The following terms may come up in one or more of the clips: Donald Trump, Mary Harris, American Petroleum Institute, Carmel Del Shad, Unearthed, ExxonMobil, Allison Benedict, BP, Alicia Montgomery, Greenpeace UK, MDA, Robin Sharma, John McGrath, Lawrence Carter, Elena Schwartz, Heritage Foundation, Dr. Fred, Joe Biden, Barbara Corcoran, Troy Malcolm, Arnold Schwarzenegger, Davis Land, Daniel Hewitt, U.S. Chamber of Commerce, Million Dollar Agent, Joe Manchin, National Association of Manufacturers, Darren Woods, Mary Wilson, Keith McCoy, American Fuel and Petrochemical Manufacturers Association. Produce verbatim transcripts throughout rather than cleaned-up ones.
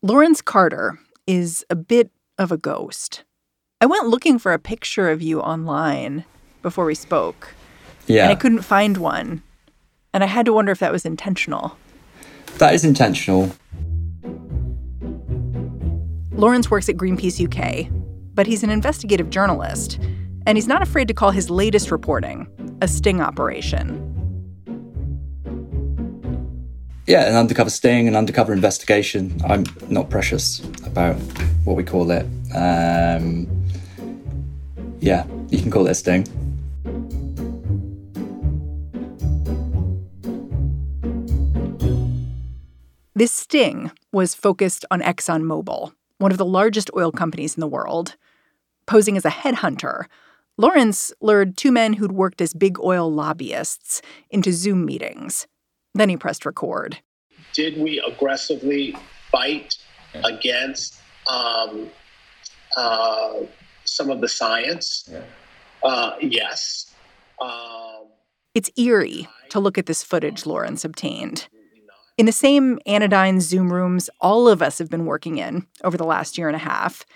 Lawrence Carter is a bit of a ghost. I went looking for a picture of you online before we spoke. Yeah. And I couldn't find one. And I had to wonder if that was intentional. That is intentional. Lawrence works at Greenpeace U K, but he's an investigative journalist, and he's not afraid to call his latest reporting a sting operation. Yeah, an undercover sting, an undercover investigation. I'm not precious about what we call it. Um, yeah, you can call it a sting. This sting was focused on ExxonMobil, one of the largest oil companies in the world. Posing as a headhunter, Lawrence lured two men who'd worked as big oil lobbyists into Zoom meetings. Then he pressed record. Did we aggressively fight yeah. against um, uh, some of the science? Yeah. Uh, yes. Um, it's eerie to look at this footage Lawrence obtained. In the same anodyne Zoom rooms all of us have been working in over the last year and a half,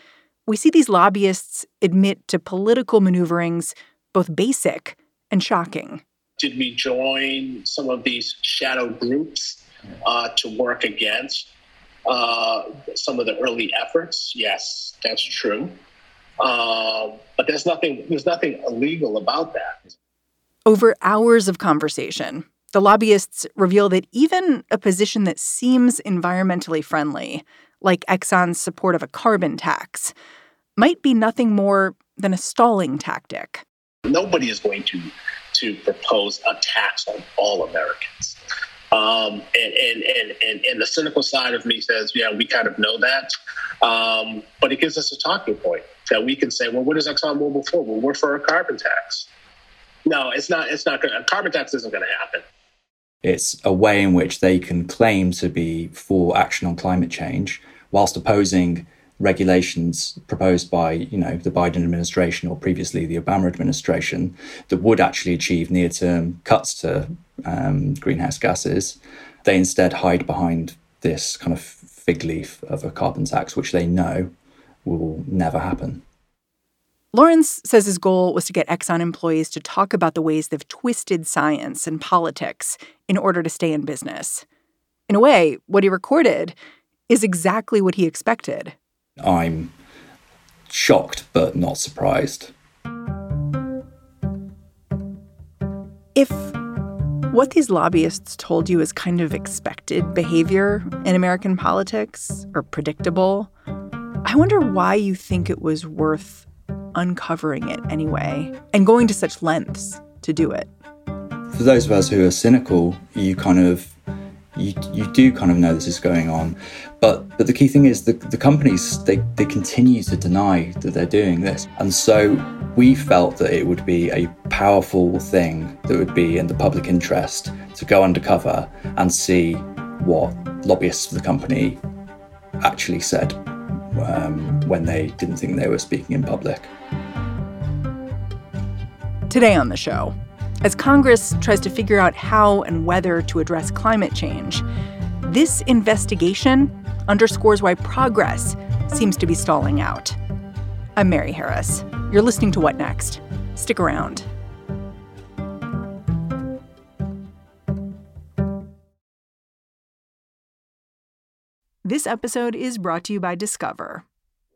we see these lobbyists admit to political maneuverings, both basic and shocking. Did we join some of these shadow groups uh, to work against uh, some of the early efforts? Yes, that's true. Uh, but there's nothing, there's nothing illegal about that. Over hours of conversation, the lobbyists reveal that even a position that seems environmentally friendly, like Exxon's support of a carbon tax, might be nothing more than a stalling tactic. Nobody is going to to propose a tax on all Americans. Um, and, and, and, and, and the cynical side of me says, yeah, we kind of know that. Um, but it gives us a talking point that we can say, well, what is ExxonMobil for? Well, we're for a carbon tax. No, it's not. It's not going to, a carbon tax isn't going to happen. It's a way in which they can claim to be for action on climate change whilst opposing regulations proposed by, you know, the Biden administration or previously the Obama administration that would actually achieve near-term cuts to um, greenhouse gases. They instead hide behind this kind of fig leaf of a carbon tax, which they know will never happen. Lawrence says his goal was to get Exxon employees to talk about the ways they've twisted science and politics in order to stay in business. In a way, what he recorded is exactly what he expected. I'm shocked, but not surprised. If what these lobbyists told you is kind of expected behavior in American politics or predictable, I wonder why you think it was worth uncovering it anyway, and going to such lengths to do it. For those of us who are cynical, you kind of, you you do kind of know this is going on. But but the key thing is the, the companies, they, they continue to deny that they're doing this. And so we felt that it would be a powerful thing that would be in the public interest to go undercover and see what lobbyists for the company actually said um, when they didn't think they were speaking in public. Today on the show, as Congress tries to figure out how and whether to address climate change, this investigation underscores why progress seems to be stalling out. I'm Mary Harris. You're listening to What Next? Stick around. This episode is brought to you by Discover.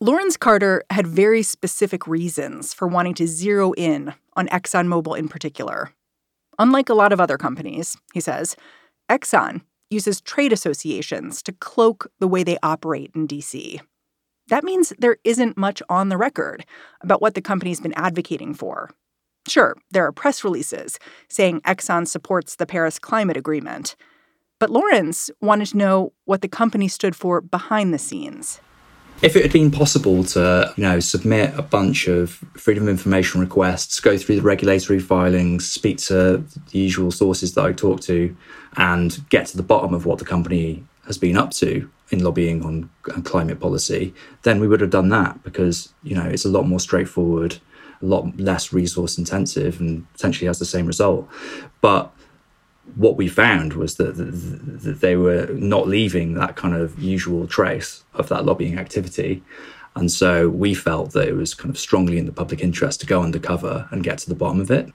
Lawrence Carter had very specific reasons for wanting to zero in on ExxonMobil in particular. Unlike a lot of other companies, he says, Exxon uses trade associations to cloak the way they operate in D C. That means there isn't much on the record about what the company's been advocating for. Sure, there are press releases saying Exxon supports the Paris Climate Agreement, but Lawrence wanted to know what the company stood for behind the scenes. If it had been possible to, you know, submit a bunch of freedom of information requests, go through the regulatory filings, speak to the usual sources that I talk to, and get to the bottom of what the company has been up to in lobbying on, on climate policy, then we would have done that because, you know, it's a lot more straightforward, a lot less resource intensive, and potentially has the same result. But what we found was that they were not leaving that kind of usual trace of that lobbying activity. And so we felt that it was kind of strongly in the public interest to go undercover and get to the bottom of it.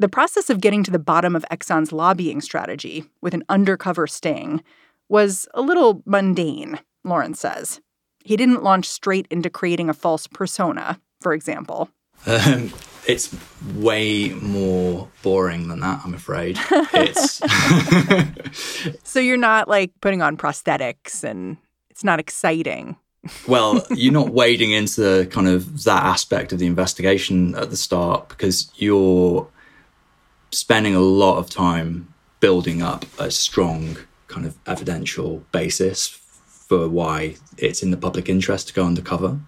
The process of getting to the bottom of Exxon's lobbying strategy with an undercover sting was a little mundane, Lawrence says. He didn't launch straight into creating a false persona, for example. Um, it's way more boring than that, I'm afraid. It's So you're not, like, putting on prosthetics and it's not exciting. Well, you're not wading into the kind of that aspect of the investigation at the start because you're spending a lot of time building up a strong kind of evidential basis for why it's in the public interest to go undercover.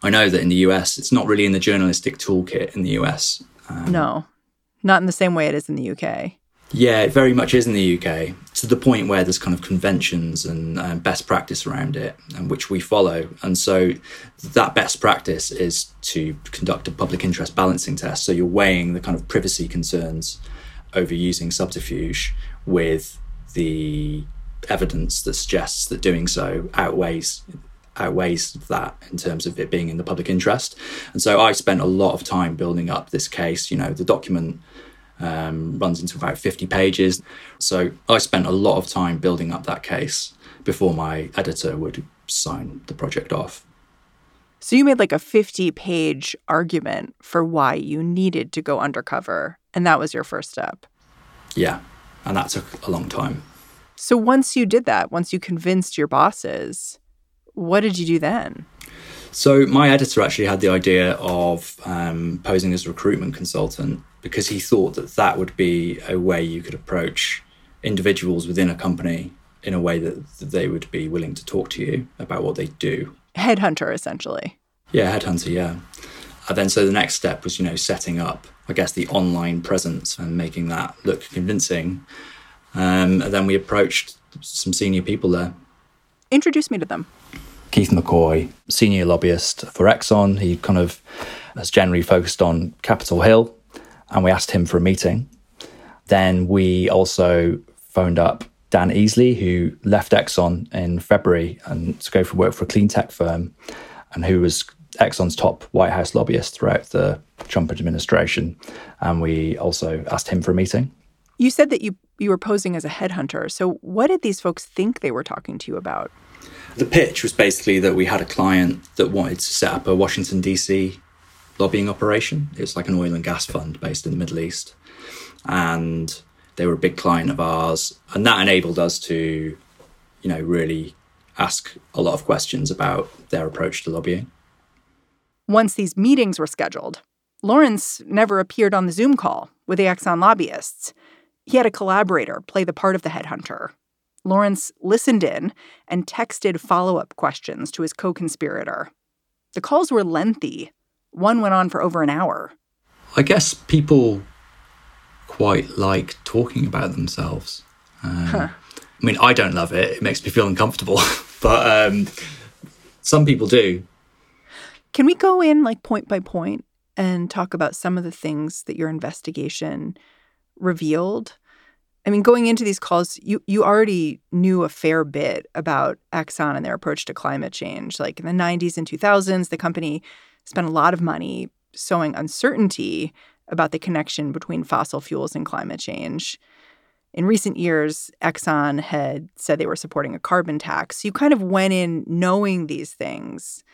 I know that in the U S, it's not really in the journalistic toolkit in the U S. Um, no, not in the same way it is in the U K. Yeah, it very much is in the U K, to the point where there's kind of conventions and um, best practice around it, and which we follow. And so that best practice is to conduct a public interest balancing test. So you're weighing the kind of privacy concerns over using subterfuge with the evidence that suggests that doing so outweighs outweighs that in terms of it being in the public interest. And so I spent a lot of time building up this case. You know, the document um, runs into about fifty pages. So I spent a lot of time building up that case before my editor would sign the project off. So you made like a fifty-page argument for why you needed to go undercover, and that was your first step. Yeah, and that took a long time. So once you did that, once you convinced your bosses, what did you do then? So my editor actually had the idea of um, posing as a recruitment consultant because he thought that that would be a way you could approach individuals within a company in a way that they would be willing to talk to you about what they do. Headhunter, essentially. Yeah, headhunter, yeah. And then so the next step was, you know, setting up, I guess, the online presence and making that look convincing. Um, and then we approached some senior people there. Introduce me to them. Keith McCoy, senior lobbyist for Exxon. He kind of has generally focused on Capitol Hill, and we asked him for a meeting. Then we also phoned up Dan Easley, who left Exxon in February and to go for work for a clean tech firm, and who was Exxon's top White House lobbyist throughout the Trump administration. And we also asked him for a meeting. You said that you, you were posing as a headhunter. So what did these folks think they were talking to you about? The pitch was basically that we had a client that wanted to set up a Washington, D C lobbying operation. It was like an oil and gas fund based in the Middle East. And they were a big client of ours. And that enabled us to, you know, really ask a lot of questions about their approach to lobbying. Once these meetings were scheduled, Lawrence never appeared on the Zoom call with the Exxon lobbyists. He had a collaborator play the part of the headhunter. Lawrence listened in and texted follow-up questions to his co-conspirator. The calls were lengthy. One went on for over an hour. I guess people quite like talking about themselves. Um, huh. I mean, I don't love it. It makes me feel uncomfortable, but um, some people do. Can we go in like point by point and talk about some of the things that your investigation revealed? I mean, going into these calls, you you already knew a fair bit about Exxon and their approach to climate change. Like in the nineties and two thousands, the company spent a lot of money sowing uncertainty about the connection between fossil fuels and climate change. In recent years, Exxon had said they were supporting a carbon tax. You kind of went in knowing these things.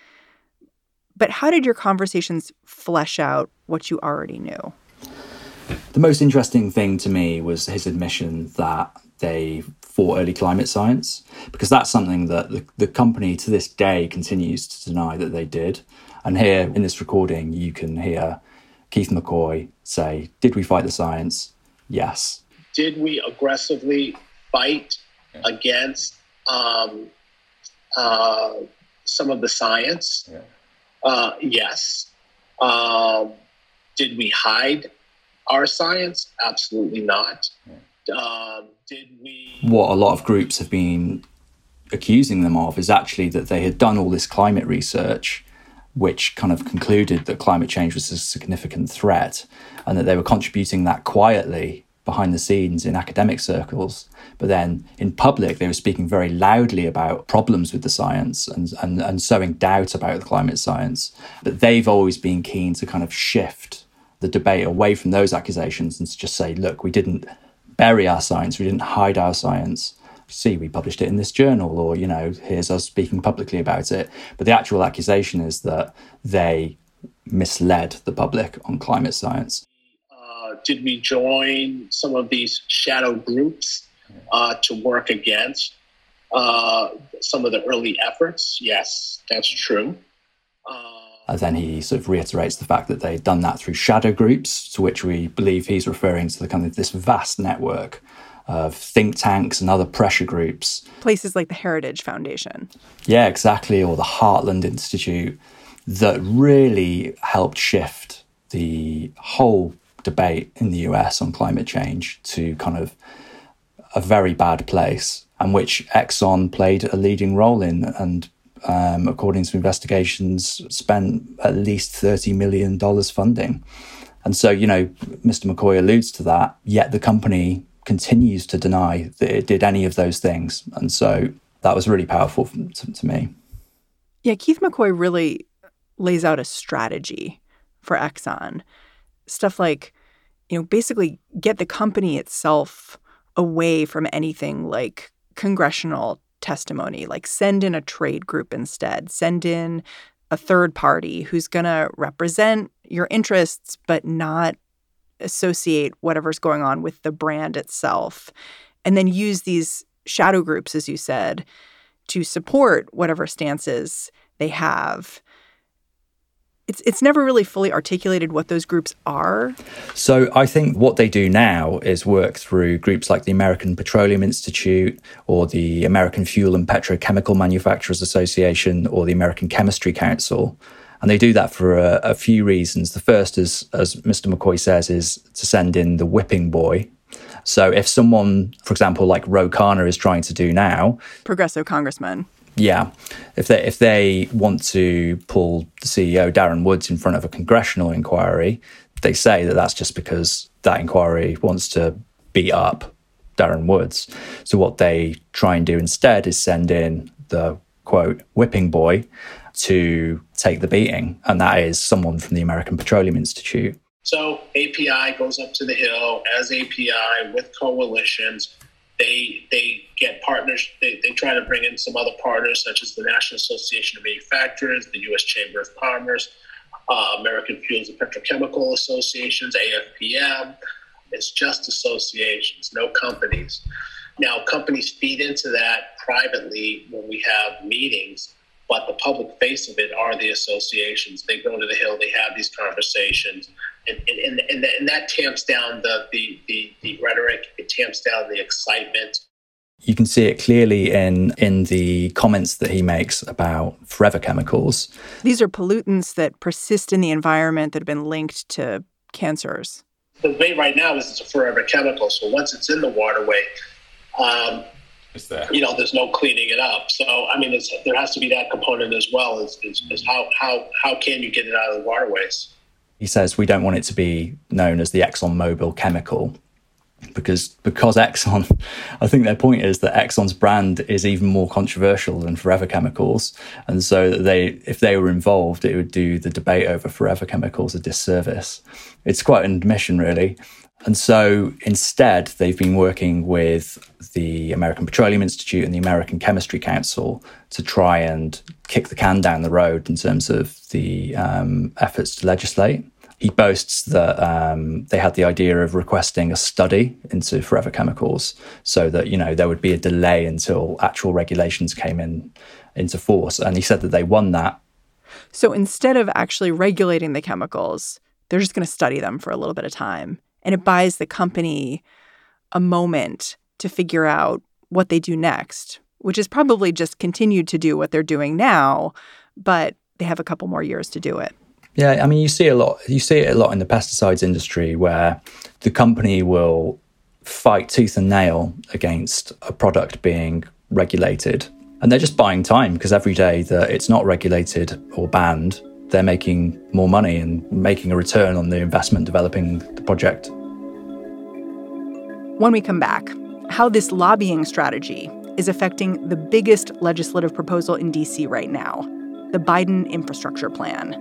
But how did your conversations flesh out what you already knew? The most interesting thing to me was his admission that they fought early climate science, because that's something that the, the company to this day continues to deny that they did. And here in this recording, you can hear Keith McCoy say, "Did we fight the science? Yes." Did we aggressively fight yeah. against um, uh, some of the science? Yeah. Uh, yes. Um, did we hide our science? Absolutely not. Yeah. Um, did we? What a lot of groups have been accusing them of is actually that they had done all this climate research, which kind of concluded that climate change was a significant threat, and that they were contributing that quietly behind the scenes in academic circles. But then in public, they were speaking very loudly about problems with the science and, and, and sowing doubt about the climate science. But they've always been keen to kind of shift the debate away from those accusations and to just say, look, we didn't bury our science, we didn't hide our science. See, we published it in this journal, or, you know, here's us speaking publicly about it. But the actual accusation is that they misled the public on climate science. Did we join some of these shadow groups uh, to work against uh, some of the early efforts? Yes, that's true. Uh, and then he sort of reiterates the fact that they'd done that through shadow groups, to which we believe he's referring to the kind of this vast network of think tanks and other pressure groups. Places like the Heritage Foundation. Yeah, exactly, or the Heartland Institute, that really helped shift the whole debate in the U S on climate change to kind of a very bad place, and which Exxon played a leading role in, and um, according to investigations, spent at least thirty million dollars funding. And so, you know, Mister McCoy alludes to that, yet the company continues to deny that it did any of those things. And so that was really powerful to, to me. Yeah, Keith McCoy really lays out a strategy for Exxon. Stuff like, you know, basically get the company itself away from anything like congressional testimony, like send in a trade group instead, send in a third party who's going to represent your interests but not associate whatever's going on with the brand itself. And then use these shadow groups, as you said, to support whatever stances they have. It's it's never really fully articulated what those groups are. So I think what they do now is work through groups like the American Petroleum Institute or the American Fuel and Petrochemical Manufacturers Association or the American Chemistry Council. And they do that for a, a few reasons. The first is, as Mister McCoy says, is to send in the whipping boy. So if someone, for example, like Ro Khanna is trying to do now. Progressive congressman. Yeah. If they if they want to pull the C E O, Darren Woods, in front of a congressional inquiry, they say that that's just because that inquiry wants to beat up Darren Woods. So what they try and do instead is send in the, quote, whipping boy to take the beating. And that is someone from the American Petroleum Institute. So A P I goes up to the Hill as A P I with coalitions. They they get partners, they, they try to bring in some other partners, such as the National Association of Manufacturers, the U S Chamber of Commerce, uh, American Fuels and Petrochemical Associations, A F P M. It's just associations, no companies. Now, companies feed into that privately when we have meetings, but the public face of it are the associations. They go to the Hill, they have these conversations. And, and, and, and that tamps down the, the, the, the rhetoric, it tamps down the excitement. You can see it clearly in, in the comments that he makes about forever chemicals. These are pollutants that persist in the environment that have been linked to cancers. The debate right now is it's a forever chemical. So once it's in the waterway, um, it's there. You know, there's no cleaning it up. So, I mean, it's, there has to be that component as well, is, is, is how, how, how can you get it out of the waterways? He says we don't want it to be known as the ExxonMobil chemical because because Exxon, I think their point is that Exxon's brand is even more controversial than Forever Chemicals. And so they, if they were involved, it would do the debate over Forever Chemicals a disservice. It's quite an admission, really. And so instead, they've been working with the American Petroleum Institute and the American Chemistry Council to try and kick the can down the road in terms of the um, efforts to legislate. He boasts that um, they had the idea of requesting a study into Forever Chemicals so that, you know, there would be a delay until actual regulations came in into force. And he said that they won that. So instead of actually regulating the chemicals, they're just going to study them for a little bit of time. And it buys the company a moment to figure out what they do next, which is probably just continue to do what they're doing now, but they have a couple more years to do it. Yeah, I mean, you see a lot. You see it a lot in the pesticides industry where the company will fight tooth and nail against a product being regulated. And they're just buying time because every day that it's not regulated or banned, they're making more money and making a return on the investment developing the project. When we come back, how this lobbying strategy is affecting the biggest legislative proposal in D C right now, the Biden infrastructure plan.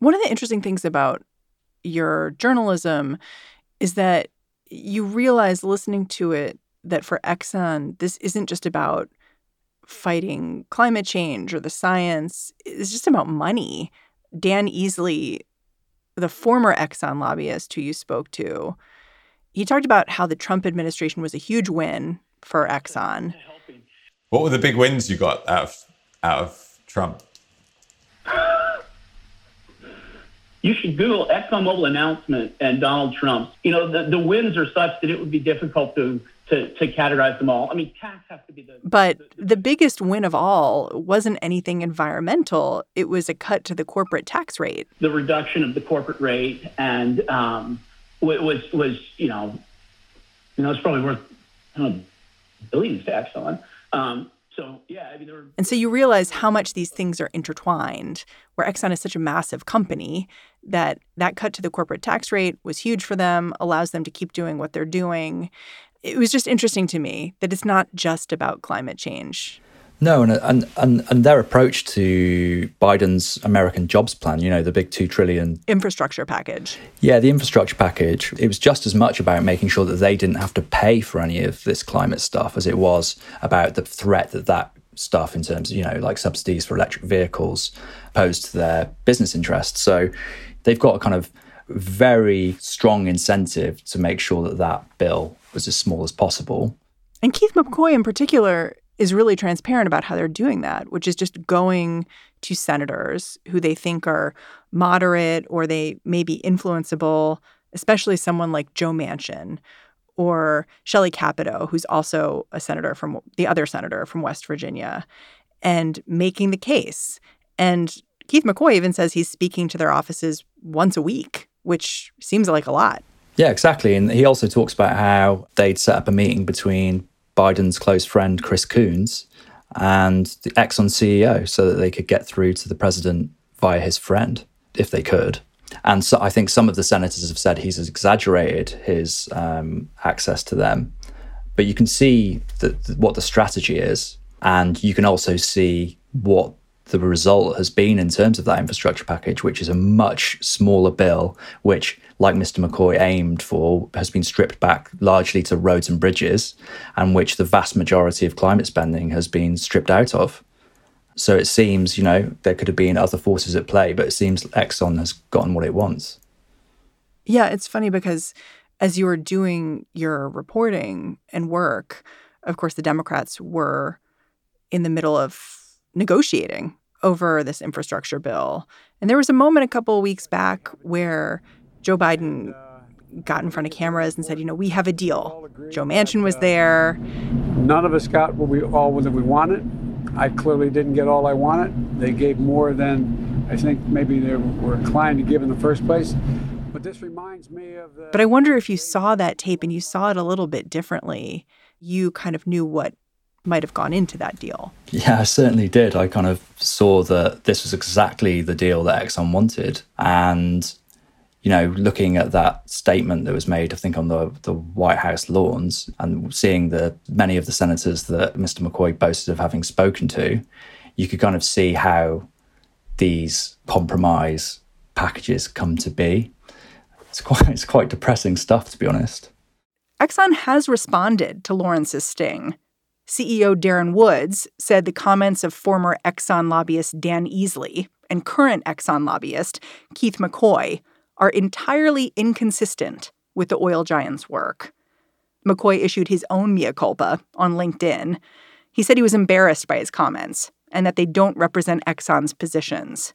One of the interesting things about your journalism is that you realize listening to it that for Exxon, this isn't just about fighting climate change or the science. It's just about money. Dan Easley, the former Exxon lobbyist who you spoke to, he talked about how the Trump administration was a huge win for Exxon. What were the big wins you got out of, out of Trump? You should Google ExxonMobil announcement and Donald Trump. You know, the, the wins are such that it would be difficult to, to, to categorize them all. I mean, tax has to be the... But the biggest win of all wasn't anything environmental. It was a cut to the corporate tax rate. The reduction of the corporate rate and um, was, was, you know, you know, it's probably worth, I don't know, billions to Exxon. Um, So, yeah, I mean, there were... And so you realize how much these things are intertwined, where Exxon is such a massive company that that cut to the corporate tax rate was huge for them, allows them to keep doing what they're doing. It was just interesting to me that it's not just about climate change. No, and and and, and their approach to Biden's American jobs plan, you know, the big two trillion dollars infrastructure package. Yeah, the infrastructure package. It was just as much about making sure that they didn't have to pay for any of this climate stuff as it was about the threat that that stuff in terms of, you know, like subsidies for electric vehicles posed to their business interests. So they've got a kind of very strong incentive to make sure that that bill was as small as possible. And Keith McCoy in particular is really transparent about how they're doing that, which is just going to senators who they think are moderate or they may be influenceable, especially someone like Joe Manchin or Shelley Capito, who's also a senator from the other senator from West Virginia, and making the case. And Keith McCoy even says he's speaking to their offices once a week, which seems like a lot. Yeah, exactly. And he also talks about how they'd set up a meeting between Biden's close friend, Chris Coons, and the Exxon C E O so that they could get through to the president via his friend if they could. And so I think some of the senators have said he's exaggerated his um, access to them. But you can see that, that what the strategy is, and you can also see what the result has been in terms of that infrastructure package, which is a much smaller bill, which, like Mister McCoy aimed for, has been stripped back largely to roads and bridges, and which the vast majority of climate spending has been stripped out of. So it seems, you know, there could have been other forces at play, but it seems Exxon has gotten what it wants. Yeah, it's funny because as you were doing your reporting and work, of course, the Democrats were in the middle of negotiating over this infrastructure bill. And there was a moment a couple of weeks back where Joe Biden got in front of cameras and said, you know, we have a deal. Joe Manchin was there. None of us got what we all that we wanted. I clearly didn't get all I wanted. They gave more than I think maybe they were inclined to give in the first place. But this reminds me of the... But I wonder if you saw that tape and you saw it a little bit differently. You kind of knew what might have gone into that deal. Yeah, I certainly did. I kind of saw that this was exactly the deal that Exxon wanted. And, you know, looking at that statement that was made, I think, on the, the White House lawns and seeing the many of the senators that Mister McCoy boasted of having spoken to, you could kind of see how these compromise packages come to be. It's quite, it's quite depressing stuff, to be honest. Exxon has responded to Lawrence's sting. C E O Darren Woods said the comments of former Exxon lobbyist Dan Easley and current Exxon lobbyist Keith McCoy are entirely inconsistent with the oil giant's work. McCoy issued his own mea culpa on LinkedIn. He said he was embarrassed by his comments and that they don't represent Exxon's positions.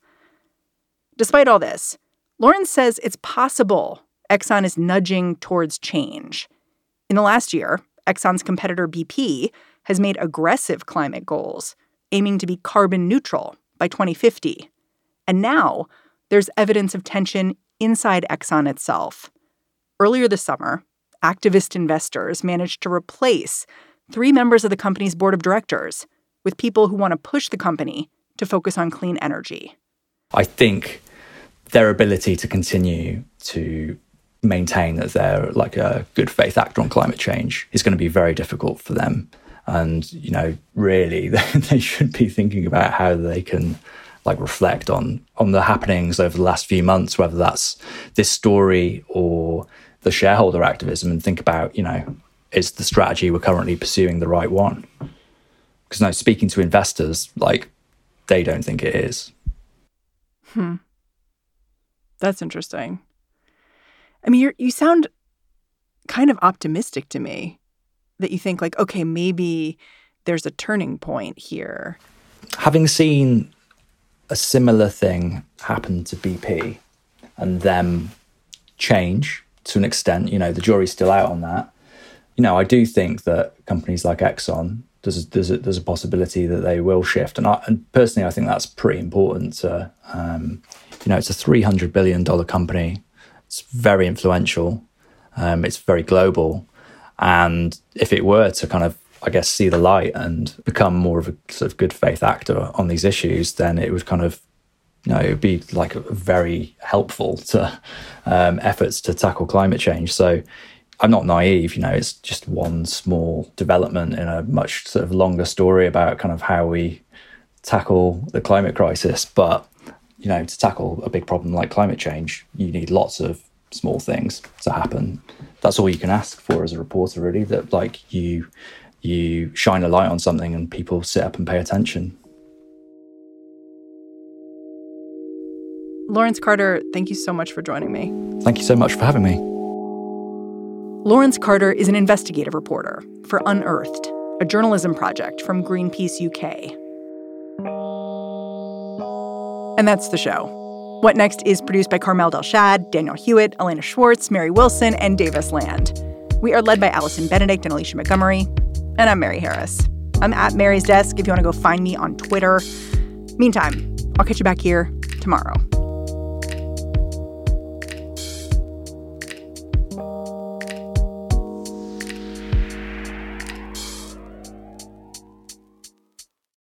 Despite all this, Lawrence says it's possible Exxon is nudging towards change. In the last year, Exxon's competitor B P has made aggressive climate goals, aiming to be carbon neutral by twenty fifty. And now there's evidence of tension inside Exxon itself. Earlier this summer, activist investors managed to replace three members of the company's board of directors with people who want to push the company to focus on clean energy. I think their ability to continue to maintain that they're like a good faith actor on climate change is going to be very difficult for them. And, you know, really they should be thinking about how they can like reflect on on the happenings over the last few months, whether that's this story or the shareholder activism, and think about, you know, is the strategy we're currently pursuing the right one? Because now speaking to investors, like, they don't think it is. Hmm. That's interesting. I mean, you you sound kind of optimistic to me that you think like, okay, maybe there's a turning point here. Having seen a similar thing happen to B P and them change to an extent, you know, the jury's still out on that. You know, I do think that companies like Exxon, there's a, there's a, there's a possibility that they will shift. And, I, and personally, I think that's pretty important to, um, you know, it's a three hundred billion dollars company. It's very influential. Um, it's very global. And if it were to kind of, I guess, see the light and become more of a sort of good faith actor on these issues, then it would kind of, you know, it would be like very helpful to um, efforts to tackle climate change. So I'm not naive, you know, it's just one small development in a much sort of longer story about kind of how we tackle the climate crisis. But you know, to tackle a big problem like climate change, you need lots of small things to happen. That's all you can ask for as a reporter, really, that like you you shine a light on something and people sit up and pay attention. Lawrence Carter, thank you so much for joining me. Thank you so much for having me. Lawrence Carter is an investigative reporter for Unearthed, a journalism project from Greenpeace U K. And that's the show. What Next is produced by Carmel Del Shad, Daniel Hewitt, Elena Schwartz, Mary Wilson, and Davis Land. We are led by Allison Benedict and Alicia Montgomery. And I'm Mary Harris. I'm at Mary's Desk if you want to go find me on Twitter. Meantime, I'll catch you back here tomorrow.